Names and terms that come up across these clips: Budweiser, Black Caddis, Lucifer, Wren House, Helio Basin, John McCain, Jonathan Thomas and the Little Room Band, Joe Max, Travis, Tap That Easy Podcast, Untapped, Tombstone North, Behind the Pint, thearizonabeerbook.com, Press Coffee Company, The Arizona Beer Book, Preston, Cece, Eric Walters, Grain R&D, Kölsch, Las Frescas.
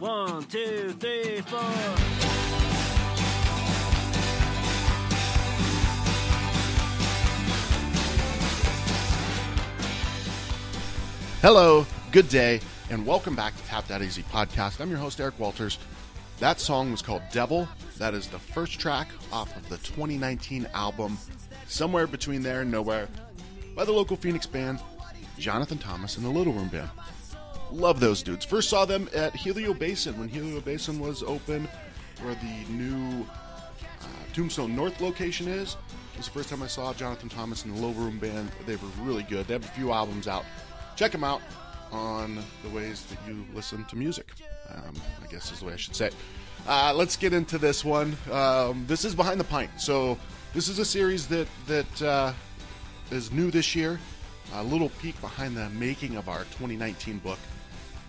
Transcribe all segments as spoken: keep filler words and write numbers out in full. One, two, three, four. Hello, good day, and welcome back to Tap That Easy Podcast. I'm your host, Eric Walters. That song was called Devil. That is the first track off of the twenty nineteen album, Somewhere Between There and Nowhere, by the local Phoenix band, Jonathan Thomas and the Little Room Band. Love those dudes. First saw them at Helio Basin when Helio Basin was open, where the new uh, Tombstone North location is. It was the first time I saw Jonathan Thomas and the Little Room Band. They were really good. They have a few albums out. Check them out on the ways that you listen to music, um, I guess is the way I should say it. Uh, let's get into this one. Um, this is Behind the Pint. So this is a series that, that uh, is new this year. A little peek behind the making of our twenty nineteen book,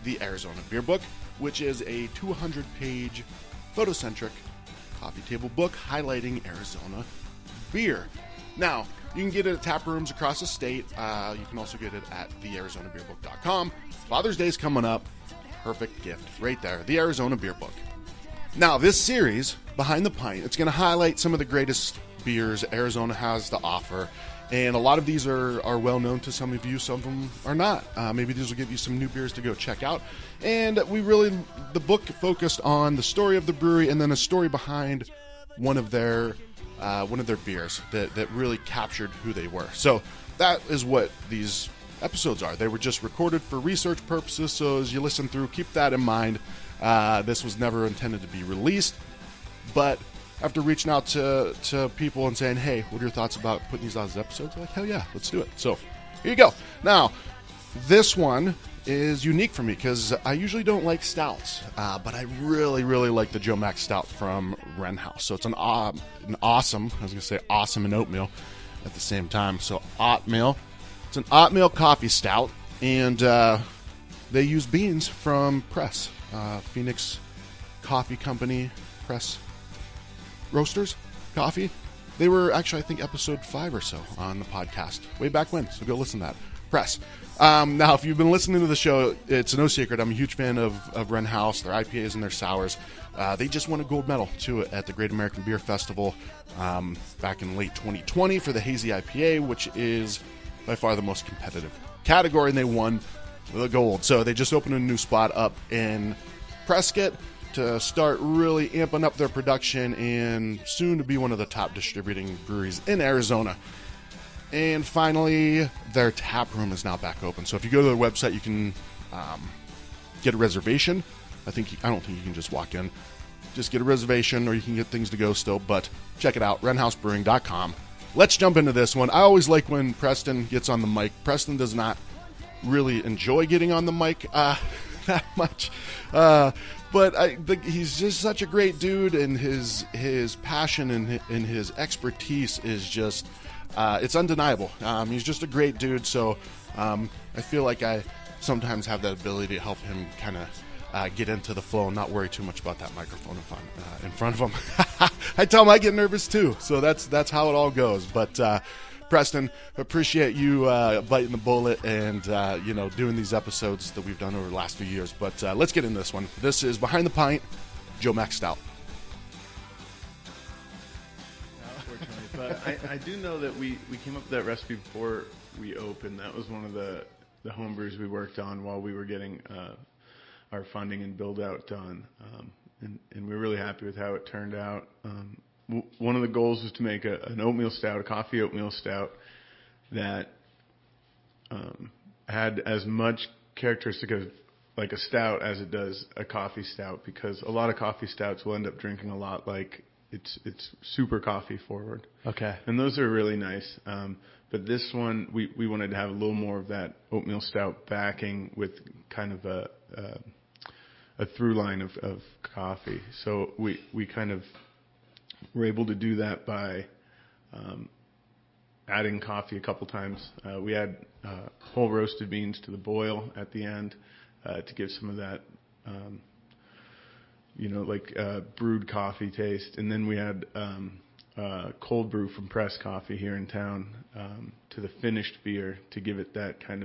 The Arizona Beer Book, which is a two hundred page photocentric coffee table book highlighting Arizona beer. Now, you can get it at tap rooms across the state. Uh, you can also get it at the arizona beer book dot com. Father's Day's coming up. Perfect gift right there. The Arizona Beer Book. Now, this series, Behind the Pint, it's going to highlight some of the greatest beers Arizona has to offer. And a lot of these are, are well known to some of you. Some of them are not. Uh, maybe these will give you some new beers to go check out. And we really, the book focused on the story of the brewery and then a story behind one of their Uh, one of their beers that, that really captured who they were. So that is what these episodes are. They were just recorded for research purposes, so as you listen through, keep that in mind. Uh, this was never intended to be released, but after reaching out to, to people and saying, hey, what are your thoughts about putting these out as episodes? They're like, hell yeah, let's do it. So here you go. Now, this one is unique for me because I usually don't like stouts, uh, but I really, really like the Joe Max stout from Wren House. So it's an, uh, an awesome, I was going to say awesome and oatmeal at the same time. So oatmeal, it's an oatmeal coffee stout, and uh, they use beans from Press, uh, Phoenix Coffee Company, Press Roasters Coffee. They were actually, I think, episode five or so on the podcast way back when, so go listen to that. Press. Um, now, if you've been listening to the show, it's no secret. I'm a huge fan of, of Wren House, their I P As and their sours. Uh, they just won a gold medal, too, at the Great American Beer Festival um, back in late twenty twenty for the Hazy I P A, which is by far the most competitive category, and they won the gold. So they just opened a new spot up in Prescott to start really amping up their production and soon to be one of the top distributing breweries in Arizona. And finally, their tap room is now back open. So if you go to their website, you can um, get a reservation. I think you, I don't think you can just walk in. Just get a reservation, or you can get things to go still. But check it out, wren house brewing dot com. Let's jump into this one. I always like when Preston gets on the mic. Preston does not really enjoy getting on the mic uh, that much. Uh, but I think he's just such a great dude, and his his passion and, and his expertise is just... Uh, it's undeniable. Um, he's just a great dude, so um, I feel like I sometimes have that ability to help him kind of uh, get into the flow and not worry too much about that microphone if I'm uh, in front of him. I tell him I get nervous too, so that's that's how it all goes. But uh, Preston, appreciate you uh, biting the bullet and uh, you know doing these episodes that we've done over the last few years. But uh, let's get into this one. This is Behind the Pint, Joe Max Stout. But I, I do know that we, we came up with that recipe before we opened. That was one of the, the home brews we worked on while we were getting uh, our funding and build-out done. Um, and, and we were really happy with how it turned out. Um, w- one of the goals was to make a, an oatmeal stout, a coffee oatmeal stout, that um, had as much characteristic of like a stout as it does a coffee stout, because a lot of coffee stouts will end up drinking a lot like... It's it's super coffee forward. Okay. And those are really nice. Um, but this one, we, we wanted to have a little more of that oatmeal stout backing with kind of a uh, a through line of, of coffee. So we, we kind of were able to do that by um, adding coffee a couple times. Uh, we add uh, whole roasted beans to the boil at the end uh, to give some of that... Um, you know, like uh, brewed coffee taste. And then we had um, uh, cold brew from Press Coffee here in town um, to the finished beer to give it that kind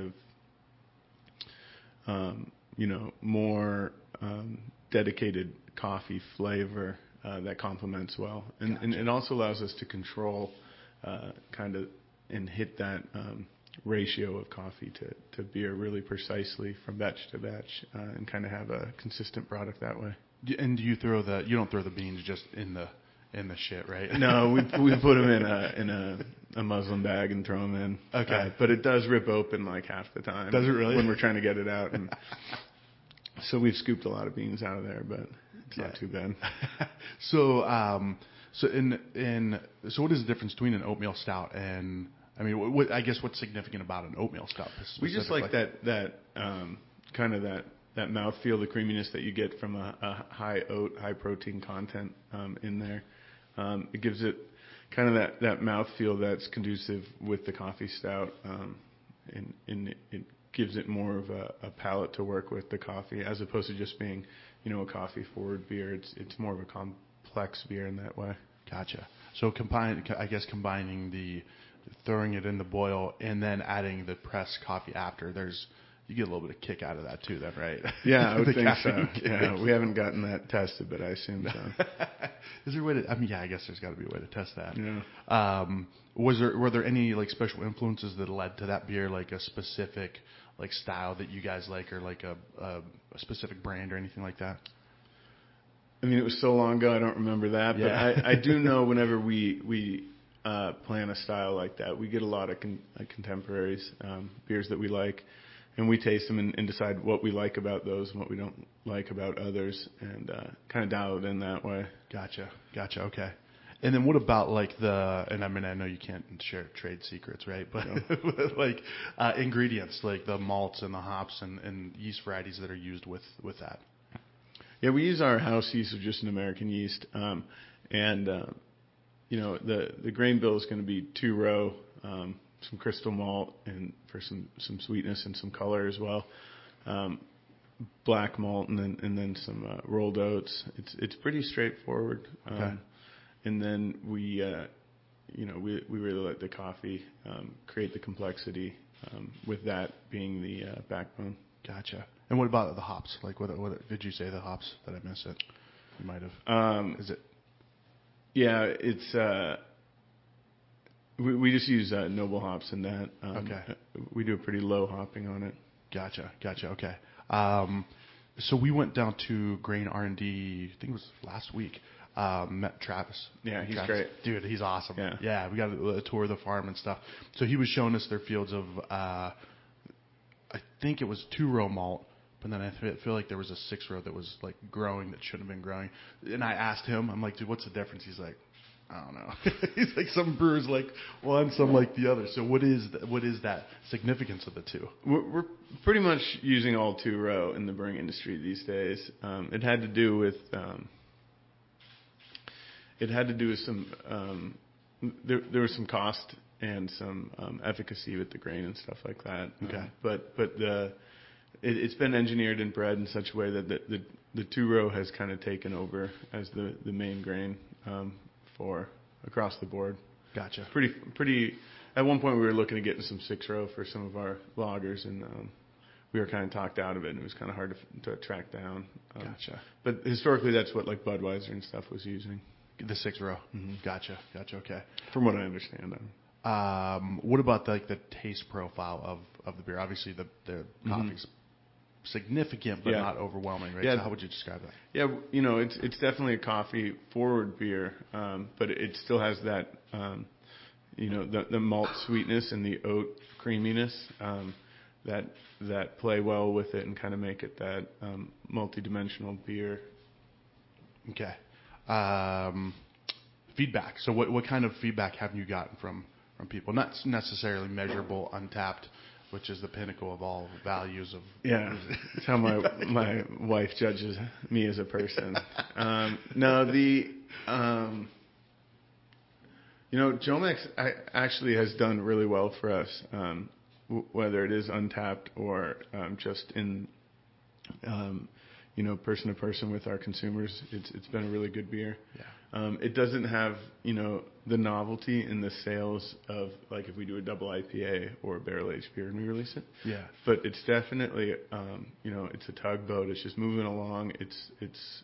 of, um, you know, more um, dedicated coffee flavor uh, that complements well. And, gotcha. and it also allows us to control uh, kind of and hit that um, ratio of coffee to, to beer really precisely from batch to batch uh, and kind of have a consistent product that way. And do you throw the, you don't throw the beans just in the in the shit, right? No, we we put them in a in a, a muslin bag and throw them in. Okay, uh, but it does rip open like half the time. Does it really? When we're trying to get it out, and so we've scooped a lot of beans out of there, but it's yeah. not too bad. so, um, so in in so what is the difference between an oatmeal stout and I mean, what, I guess what's significant about an oatmeal stout? We just like that that um, kind of that. That mouthfeel, the creaminess that you get from a, a high oat, high protein content um, in there. Um, it gives it kind of that, that mouthfeel that's conducive with the coffee stout, um, and, and it, it gives it more of a, a palate to work with the coffee, as opposed to just being, you know, a coffee-forward beer. It's it's more of a complex beer in that way. Gotcha. So combine, I guess combining the throwing it in the boil and then adding the pressed coffee after, there's you get a little bit of kick out of that too, then, right? Yeah, I would think so. Kick. Yeah, we haven't gotten that tested, but I assume so. Is there a way to? I mean, yeah, I guess there's got to be a way to test that. Yeah. Um, was there were there any like special influences that led to that beer, like a specific like style that you guys like, or like a, a, a specific brand or anything like that? I mean, it was so long ago, I don't remember that, yeah. but I, I do know whenever we we. Uh, plan a style like that, we get a lot of con- uh, contemporaries um, beers that we like, and we taste them and, and decide what we like about those and what we don't like about others, and uh, kind of dial it in that way. Gotcha, gotcha, okay. And then what about like the? And I mean, I know you can't share trade secrets, right? But no. like uh, ingredients, like the malts and the hops and, and yeast varieties that are used with with that. Yeah, we use our house yeast, which is just an American yeast, um, and. Uh, You know, the, the grain bill is going to be two row, um, some crystal malt, and for some, some sweetness and some color as well. Um, black malt and then and then some uh, rolled oats. It's it's pretty straightforward. Um, okay. And then we, uh, you know, we we really let the coffee um, create the complexity um, with that being the uh, backbone. Gotcha. And what about the hops? Like, what what did you say the hops that I missed it? You might have. Um, is it? Yeah, it's uh, we we just use uh, noble hops in that. Um, okay, we do a pretty low hopping on it. Gotcha, gotcha. Okay, um, so we went down to Grain R and D. I think it was last week. Um, met Travis. Yeah, he's Travis. Great, dude. He's awesome. Yeah, yeah. We got a tour of the farm and stuff. So he was showing us their fields of, uh, I think it was two row malt. And then I feel like there was a six-row that was, like, growing that shouldn't have been growing. And I asked him. I'm like, dude, what's the difference? He's like, I don't know. He's like, some brewers like one, some like the other. So what is the, what is that significance of the two? We're, we're pretty much using all two-row in the brewing industry these days. Um, it had to do with um, it had to do with some um, – there, there was some cost and some um, efficacy with the grain and stuff like that. Okay. Um, but, but the – It, it's been engineered and bred in such a way that the the, the two row has kind of taken over as the, the main grain um, for across the board. Gotcha. Pretty pretty. At one point we were looking at getting some six row for some of our lagers, and um, we were kind of talked out of it, and it was kind of hard to, to track down. Um, gotcha. But historically that's what like Budweiser and stuff was using. The six row. Mm-hmm. Gotcha. Gotcha. Okay. From what I understand. Um, um, what about the, like the taste profile of, of the beer? Obviously the the coffee's. Mm-hmm. Significant, but yeah. not overwhelming, right? Yeah. So how would you describe that? Yeah, you know, it's it's definitely a coffee-forward beer, um, but it still has that, um, you know, the, the malt sweetness and the oat creaminess um, that that play well with it and kind of make it that um, multi-dimensional beer. Okay. Um, feedback. So what, what kind of feedback have you gotten from, from people? Not necessarily measurable, Untapped, which is the pinnacle of all values of yeah. It's how my my wife judges me as a person. Um, no, the um, you know, Joe Max actually has done really well for us, um, w- whether it is Untapped or um, just in um, you know, person to person with our consumers. It's it's been a really good beer. Yeah. Um, it doesn't have, you know, the novelty in the sales of, like, if we do a double I P A or a barrel-aged beer and we release it. Yeah. But it's definitely, um, you know, it's a tugboat. It's just moving along. It's it's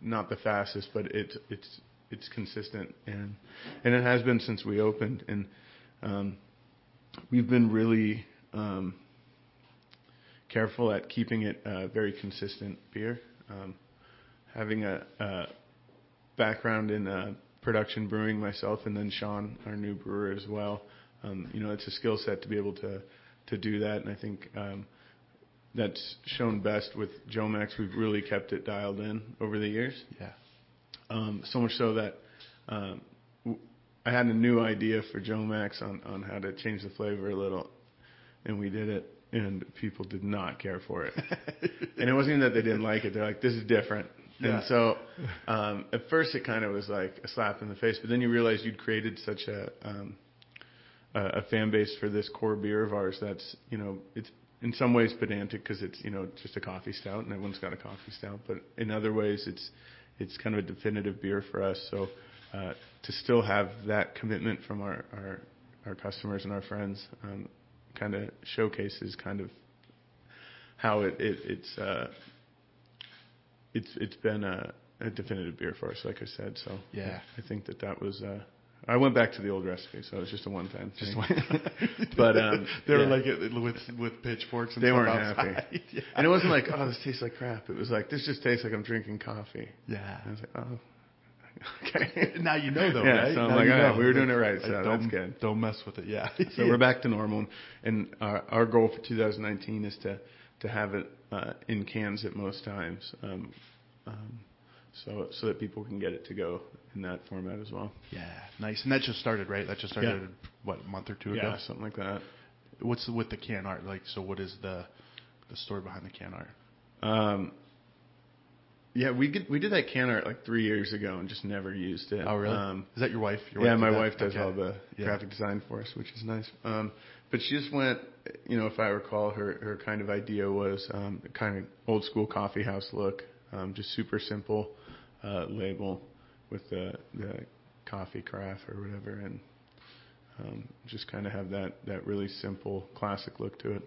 not the fastest, but it's it's it's consistent, and and it has been since we opened. And um, we've been really um, careful at keeping it a very consistent beer. Um, having a, a background in uh, production brewing myself, and then Sean, our new brewer, as well. Um, you know, it's a skill set to be able to to do that, and I think um, that's shown best with Joe Max. We've really kept it dialed in over the years. Yeah. Um, so much so that um, I had a new idea for Joe Max on, on how to change the flavor a little, and we did it, and people did not care for it. And it wasn't even that they didn't like it. They're like, this is different. Yeah. And so um, at first it kind of was like a slap in the face, but then you realize you'd created such a um, a, a fan base for this core beer of ours that's, you know, it's in some ways pedantic because it's, you know, just a coffee stout, and everyone's got a coffee stout. But in other ways, it's it's kind of a definitive beer for us. So uh, to still have that commitment from our, our, our customers and our friends um, kind of showcases kind of how it, it it's uh, it's it's been a, a definitive beer for us, like I said. So yeah, I think that that was. Uh, I went back to the old recipe, so it was just a one-time thing. Just one. But um, they were yeah. like with with pitchforks and they stuff weren't outside. Happy. Yeah. And it wasn't like, oh, this tastes like crap. It was like, this just tastes like I'm drinking coffee. Yeah. And I was like, oh. Okay. Now you know, though, yeah, right? So I'm now like, all right, we were doing it right, so like, that's good. Don't mess with it, yeah. So we're back to normal, and our, our goal for two thousand nineteen is to, to have it uh, in cans at most times, um, um, so so that people can get it to go in that format as well. Yeah, nice. And that just started, right? That just started, yeah. what, a month or two ago? Yeah, something like that. What's the, with the can art? Like, so what is the the story behind the can art? Um. Yeah, we did, we did that can art like three years ago and just never used it. Oh, really? Um, is that your wife? Your wife yeah, my that? wife does okay. all the yeah. graphic design for us, which is nice. Um, but she just went, you know, if I recall, her, her kind of idea was um, kind of old school coffee house look, um, just super simple uh, label with the, the coffee craft or whatever, and um, just kind of have that, that really simple classic look to it.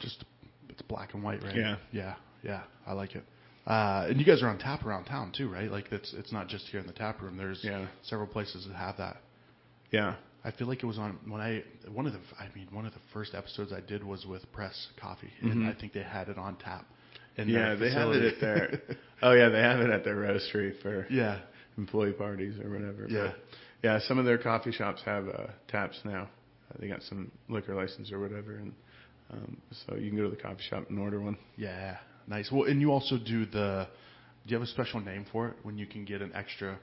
Just, it's black and white, right? Yeah. Yeah, yeah, I like it. Uh, and you guys are on tap around town too, right? Like it's it's not just here in the tap room. There's yeah. several places that have that. Yeah, I feel like it was on when I one of the I mean one of the first episodes I did was with Press Coffee, and mm-hmm. I think they had it on tap. In yeah, they have it at their. oh yeah, they have it at their roastery for yeah employee parties or whatever. Yeah, but yeah. Some of their coffee shops have uh, taps now. Uh, they got some liquor license or whatever, and um, so you can go to the coffee shop and order one. Yeah. Nice. Well, and you also do the. Do you have a special name for it when you can get an extra,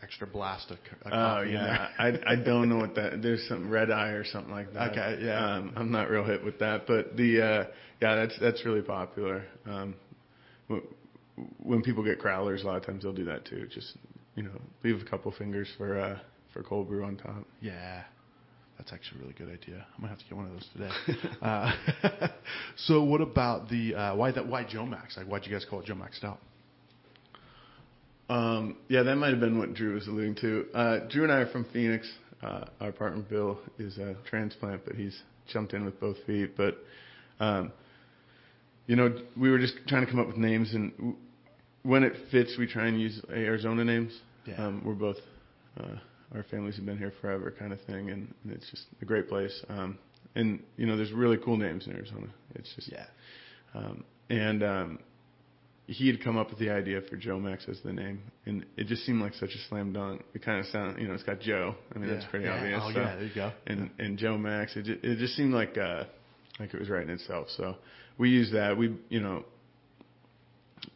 extra blast of? of coffee oh yeah, in there? I I don't know what that. There's some red eye or something like that. Okay, yeah. Um, I'm not real hit with that, but the uh, yeah, that's that's really popular. Um, when people get crowlers, a lot of times they'll do that too. Just you know, leave a couple fingers for uh, for cold brew on top. Yeah. That's actually a really good idea. I'm gonna have to get one of those today. uh, so, what about the uh, why that why Joe Max? Like, why'd you guys call it Joe Max Stout? Um, yeah, that might have been what Drew was alluding to. Uh, Drew and I are from Phoenix. Uh, our partner Bill is a transplant, but he's jumped in with both feet. But um, you know, we were just trying to come up with names, and w- when it fits, we try and use Arizona names. Yeah. Um, we're both. Uh, Our families have been here forever kind of thing, and, and it's just a great place. Um, and, you know, there's really cool names in Arizona. It's just... Yeah. Um, and um, he had come up with the idea for Joe Max as the name, and it just seemed like such a slam dunk. It kind of sounded, you know, it's got Joe. I mean, yeah. that's pretty yeah. obvious. Oh, so. yeah, there you go. And, and Joe Max, it just, it just seemed like uh, like it was right in itself. So we used that. We, you know,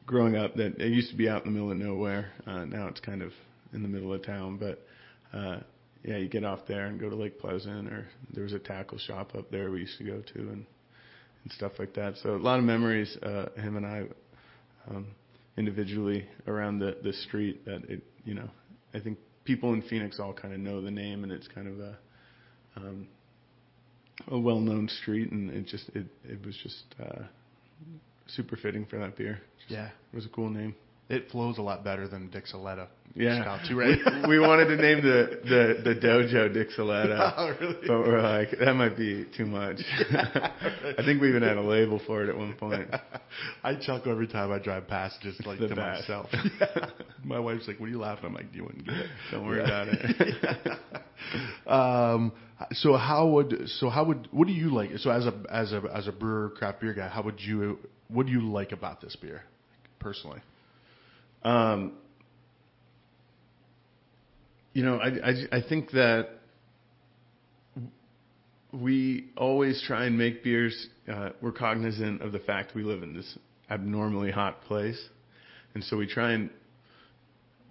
growing up, that it used to be out in the middle of nowhere. Uh, now it's kind of in the middle of town, but... Uh, yeah, you get off there and go to Lake Pleasant, or there was a tackle shop up there we used to go to, and, and stuff like that. So a lot of memories, uh, him and I, um, individually around the, the street that it, you know, I think people in Phoenix all kind of know the name, and it's kind of a, um, a well-known street, and it just, it, it was just, uh, super fitting for that beer. Just, yeah. It was a cool name. It flows a lot better than Dixaletta. Yeah. Scotch, right? we, we wanted to name the, the, the dojo Dixaletta. Oh, really? But we're like, that might be too much. Yeah, right. I think we even had a label for it at one point. I chuckle every time I drive past just like the to best. myself. Yeah. My wife's like, what are you laughing? I'm like, you wouldn't get it. Don't worry yeah. about it. yeah. Um, so how would, so how would, what do you like? So as a, as a, as a brewer, craft beer guy, how would you, what do you like about this beer personally? Um, you know, I, I, I think that we always try and make beers. Uh, we're cognizant of the fact we live in this abnormally hot place. And so we try and,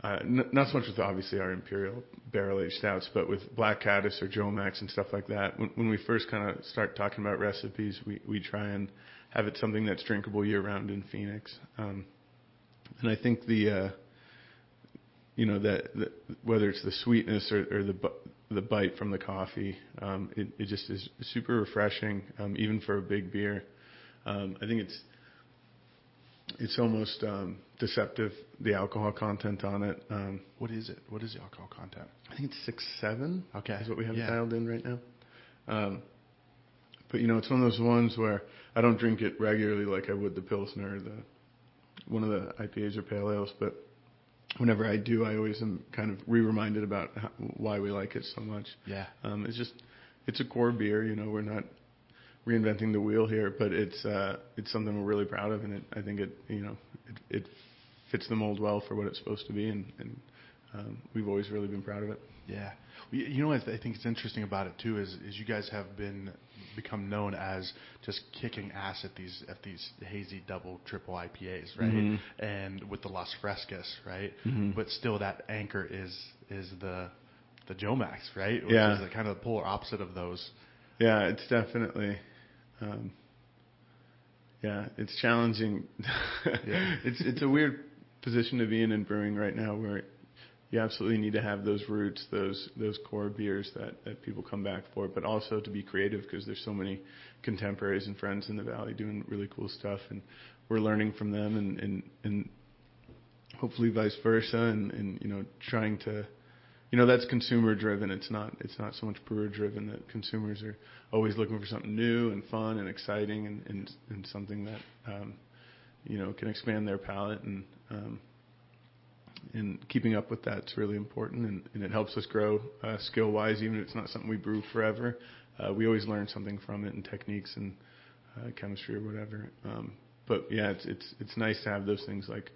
uh, n- not so much with obviously our Imperial barrel aged stouts, but with Black Caddis or Joe Max and stuff like that. When, when we first kind of start talking about recipes, we, we try and have it something that's drinkable year round in Phoenix. Um, And I think the, uh, you know, that, that whether it's the sweetness or, or the the bite from the coffee, um, it, it just is super refreshing, um, even for a big beer. Um, I think it's it's almost um, deceptive, the alcohol content on it. Um, what is it? What is the alcohol content? I think it's six seven. Okay, is what we have yeah. dialed in right now. Um, but you know, it's one of those ones where I don't drink it regularly like I would the Pilsner or the one of the I P As or pale ales, but whenever I do, I always am kind of re-reminded about how, why we like it so much. Yeah. Um, it's just, it's a core beer, you know, we're not reinventing the wheel here, but it's, uh, it's something we're really proud of. And it, I think it, you know, it, it fits the mold well for what it's supposed to be. And, and um, we've always really been proud of it. Yeah. You know, what I think it's interesting about it too is, is you guys have been become known as just kicking ass at these at these hazy double triple I P As, right? Mm-hmm. And with the Las Frescas, right? Mm-hmm. But still, that anchor is is the the Joe Max, right? Which yeah. is the kind of the polar opposite of those. Yeah, it's definitely. Um, yeah, it's challenging. yeah. It's it's a weird position to be in in brewing right now, where. It, You absolutely need to have those roots, those those core beers that, that people come back for, but also to be creative because there's so many contemporaries and friends in the Valley doing really cool stuff, and we're learning from them, and, and, and hopefully vice versa, and, and you know trying to, you know that's consumer driven. It's not it's not so much brewer driven. That consumers are always looking for something new and fun and exciting, and and, and something that um, you know can expand their palate and. Um, And keeping up with that's really important, and, and it helps us grow uh, skill-wise. Even if it's not something we brew forever, uh, we always learn something from it, and techniques and uh, chemistry or whatever. Um, but yeah, it's it's it's nice to have those things like,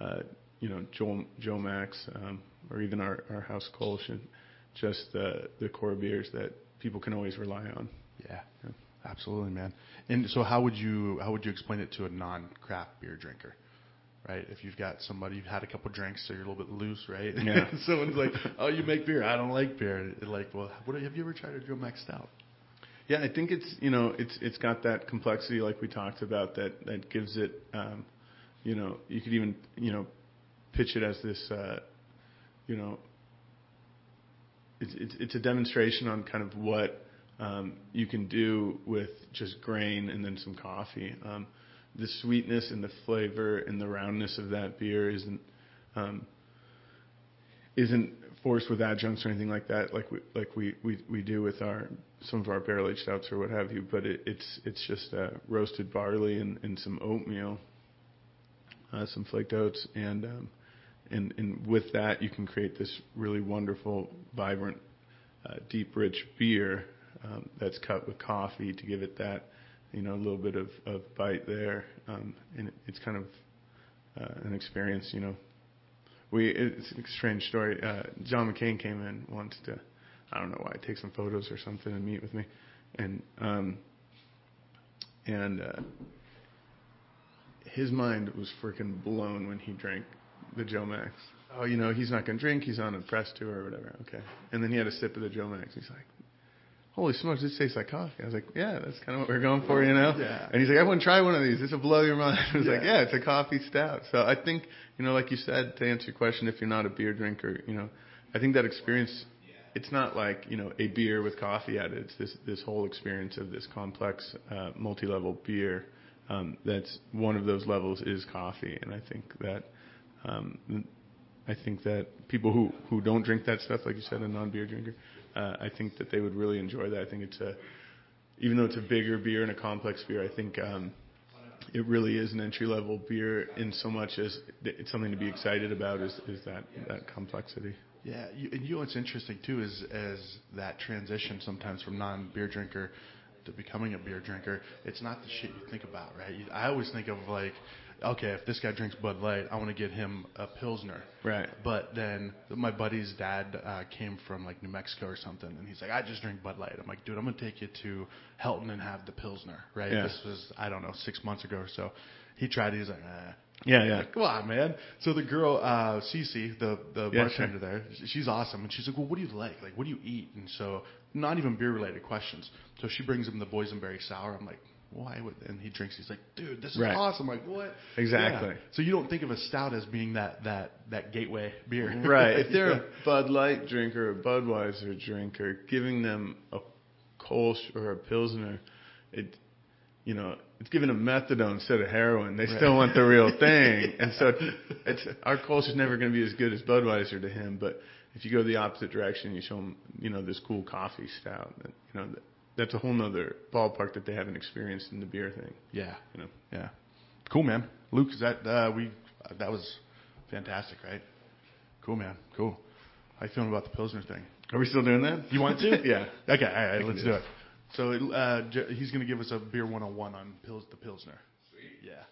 uh, you know, Joe Joe Max, um, or even our, our house Kölsch, and just the the core beers that people can always rely on. Yeah, yeah, absolutely, man. And so, how would you how would you explain it to a non-craft beer drinker? Right, if you've got somebody, you've had a couple drinks, so you're a little bit loose, right? Yeah. Someone's like, "Oh, you make beer? I don't like beer." They're like, well, what have you ever tried a Joe Max Stout? Yeah, I think it's you know, it's it's got that complexity, like we talked about, that that gives it, um, you know, you could even you know, pitch it as this, uh, you know, it's it's it's a demonstration on kind of what um, you can do with just grain and then some coffee. Um, The sweetness and the flavor and the roundness of that beer isn't um, isn't forced with adjuncts or anything like that, like we like we, we, we do with our some of our barrel aged stouts or what have you. But it, it's it's just uh, roasted barley and, and some oatmeal, uh, some flaked oats, and um, and and with that you can create this really wonderful, vibrant, uh, deep, rich beer um, that's cut with coffee to give it that. You know, a little bit of, of bite there, um, and it, it's kind of uh, an experience. You know, we it's a strange story. Uh, John McCain came in once to, I don't know why, take some photos or something and meet with me, and um, and uh, his mind was freaking blown when he drank the Joe Max. Oh, you know, he's not gonna drink. He's on a press tour or whatever. Okay, and then he had a sip of the Joe Max. He's like. Holy smokes, this tastes like coffee. I was like, yeah, that's kind of what we're going for, you know? Yeah. And he's like, I wouldn't try one of these. This will blow your mind. I was yeah. like, yeah, it's a coffee stout. So I think, you know, like you said, to answer your question, if you're not a beer drinker, you know, I think that experience, it's not like, you know, a beer with coffee added. It's this, this whole experience of this complex, uh, multi-level beer Um, that's one of those levels is coffee, and I think that um, I think that people who, who don't drink that stuff, like you said, a non-beer drinker, uh, I think that they would really enjoy that. I think it's a, even though it's a bigger beer and a complex beer, I think um, it really is an entry-level beer in so much as it's something to be excited about is, is that that complexity. Yeah, you, and you know what's interesting too is as that transition sometimes from non-beer drinker to becoming a beer drinker, it's not the shit you think about, right? You, I always think of like, okay, if this guy drinks Bud Light, I want to get him a Pilsner. Right. But then my buddy's dad uh, came from like New Mexico or something, and he's like, I just drink Bud Light. I'm like, dude, I'm going to take you to Helton and have the Pilsner, right? Yeah. This was, I don't know, six months ago or so. He tried it. He's like, eh. Yeah, yeah. Like, come on, man. So the girl, uh, Cece, the, the yeah, bartender sure. there, she's awesome. And she's like, well, what do you like? Like, what do you eat? And so not even beer-related questions. So she brings him the boysenberry sour. I'm like, why would? And he drinks. He's like, dude, this is right. awesome. I'm like, what? Exactly. Yeah. So you don't think of a stout as being that that, that gateway beer. Right. If they're a Bud Light drinker or a Budweiser drinker, giving them a Kölsch or a Pilsner, it, you know, it's giving them methadone instead of heroin. They right. still want the real thing. yeah. And so it's, our Kölsch is never going to be as good as Budweiser to him. But if you go the opposite direction, you show them, you know, this cool coffee stout, and, you know, that's a whole nother ballpark that they haven't experienced in the beer thing. Yeah. You know? Yeah. Cool, man. Luke, is that, uh, we, uh, that was fantastic, right? Cool, man. Cool. How you feeling about the Pilsner thing? Are we still doing that? You want to? yeah. Okay. All right. Let's do it. So, uh, he's going to give us a beer one oh one on Pils, the Pilsner. Sweet. Yeah.